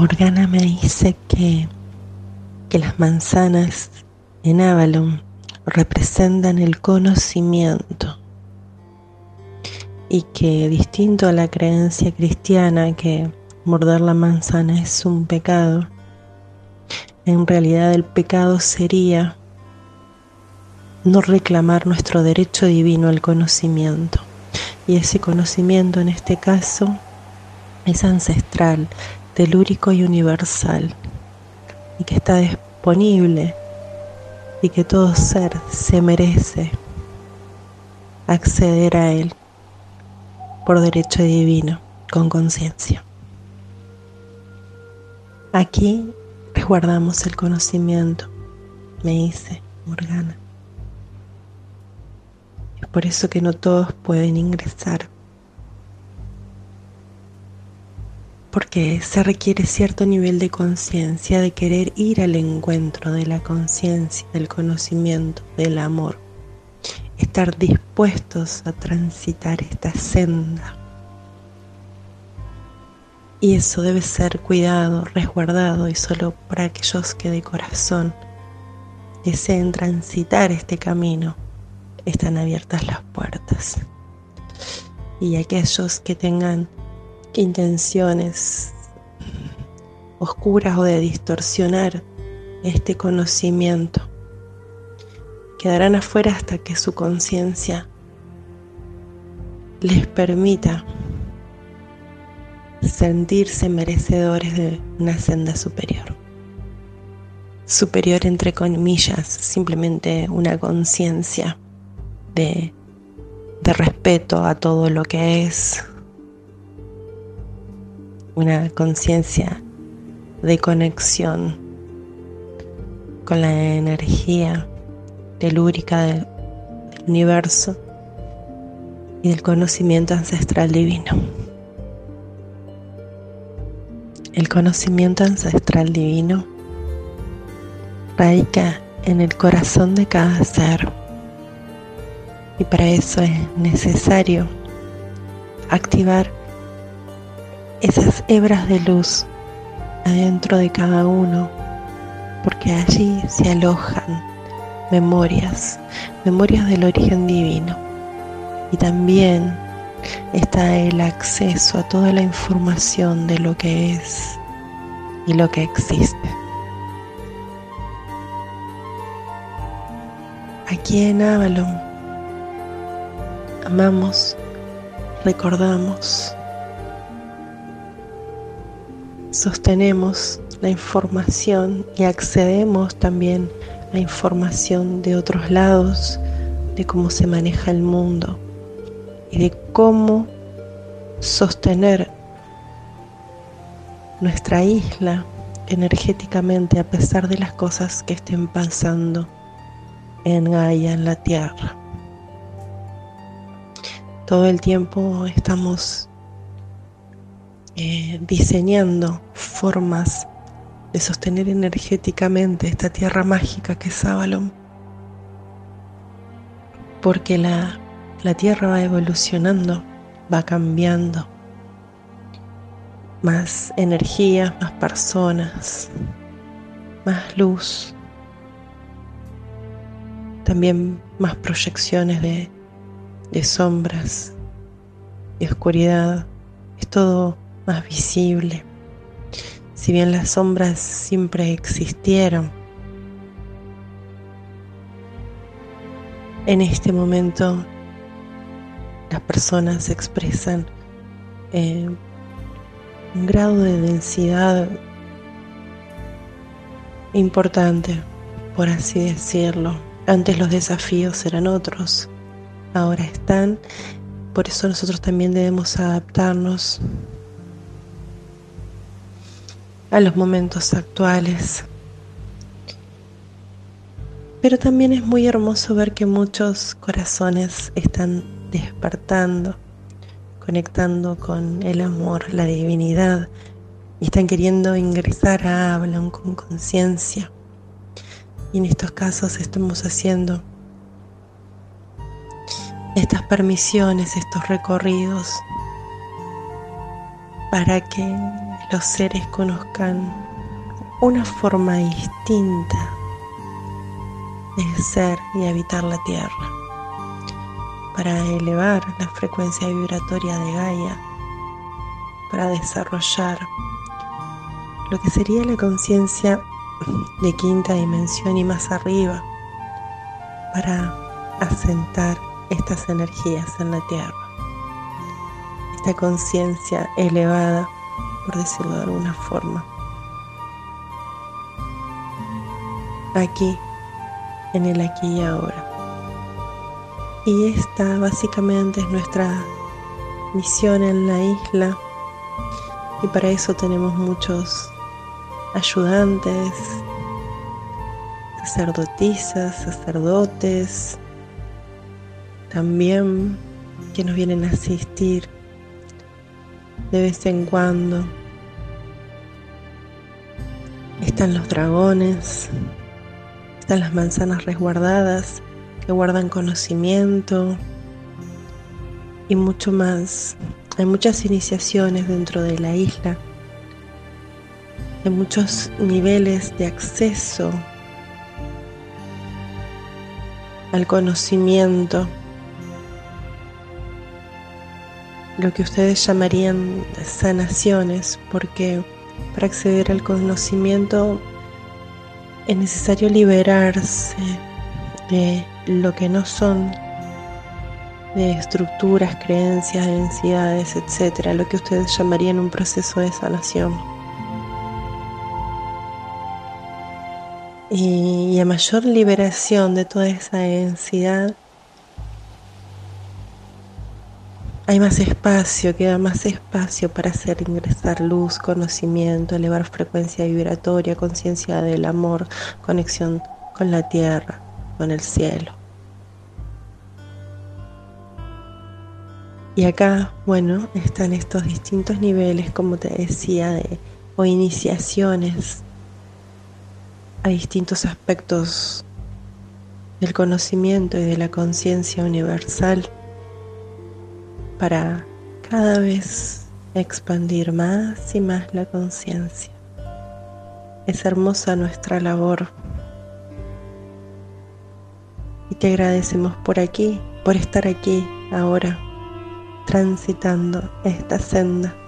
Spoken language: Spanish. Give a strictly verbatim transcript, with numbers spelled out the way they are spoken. Morgana me dice que, que las manzanas en Avalon representan el conocimiento y que, distinto a la creencia cristiana que morder la manzana es un pecado, en realidad el pecado sería no reclamar nuestro derecho divino al conocimiento. Y ese conocimiento en este caso es ancestral, telúrico y universal, y que está disponible y que todo ser se merece acceder a él por derecho divino, con conciencia. Aquí resguardamos el conocimiento, me dice Morgana. Es por eso que no todos pueden ingresar, porque se requiere cierto nivel de conciencia, de querer ir al encuentro de la conciencia, del conocimiento, del amor, estar dispuestos a transitar esta senda. Y eso debe ser cuidado, resguardado, y solo para aquellos que de corazón deseen transitar este camino están abiertas las puertas. Y aquellos que tengan intenciones oscuras o de distorsionar este conocimiento quedarán afuera hasta que su conciencia les permita sentirse merecedores de una senda superior. Superior entre comillas, simplemente una conciencia de, de respeto a todo lo que es, una conciencia de conexión con la energía telúrica del universo y del conocimiento ancestral divino. El conocimiento ancestral divino radica en el corazón de cada ser, y para eso es necesario activar esas hebras de luz adentro de cada uno, porque allí se alojan memorias, memorias del origen divino, y también está el acceso a toda la información de lo que es y lo que existe. Aquí en Avalon amamos, recordamos, sostenemos la información y accedemos también a información de otros lados, de cómo se maneja el mundo y de cómo sostener nuestra isla energéticamente a pesar de las cosas que estén pasando en Gaia, en la Tierra. Todo el tiempo estamos Eh, diseñando formas de sostener energéticamente esta tierra mágica que es Avalon, porque la, la tierra va evolucionando, va cambiando, más energía, más personas, más luz, también más proyecciones de, de sombras y oscuridad. Es todo más visible. Si bien las sombras siempre existieron, en este momento las personas expresan eh, un grado de densidad importante, por así decirlo. Antes los desafíos eran otros, ahora están. Por eso nosotros también debemos adaptarnos a los momentos actuales. Pero también es muy hermoso ver que muchos corazones están despertando, conectando con el amor, la divinidad, y están queriendo ingresar a Avalon con conciencia. Y en estos casos estamos haciendo estas permisiones, estos recorridos, para que los seres conozcan una forma distinta de ser y habitar la Tierra, para elevar la frecuencia vibratoria de Gaia, para desarrollar lo que sería la conciencia de quinta dimensión y más arriba, para asentar estas energías en la Tierra. Esta conciencia elevada, por decirlo de alguna forma. Aquí, en el aquí y ahora. Y esta básicamente es nuestra misión en la isla, y para eso tenemos muchos ayudantes, sacerdotisas, sacerdotes, también que nos vienen a asistir de vez en cuando. Están los dragones, están las manzanas resguardadas que guardan conocimiento y mucho más. Hay muchas iniciaciones dentro de la isla, hay muchos niveles de acceso al conocimiento, lo que ustedes llamarían sanaciones, porque para acceder al conocimiento es necesario liberarse de lo que no son, de estructuras, creencias, densidades, etcétera, lo que ustedes llamarían un proceso de sanación. Y, y a mayor liberación de toda esa densidad, hay más espacio, queda más espacio para hacer ingresar luz, conocimiento, elevar frecuencia vibratoria, conciencia del amor, conexión con la tierra, con el cielo. Y acá, bueno, están estos distintos niveles, como te decía, de, o iniciaciones a distintos aspectos del conocimiento y de la conciencia universal, para cada vez expandir más y más la conciencia. Es hermosa nuestra labor. Y te agradecemos por aquí, por estar aquí ahora, transitando esta senda.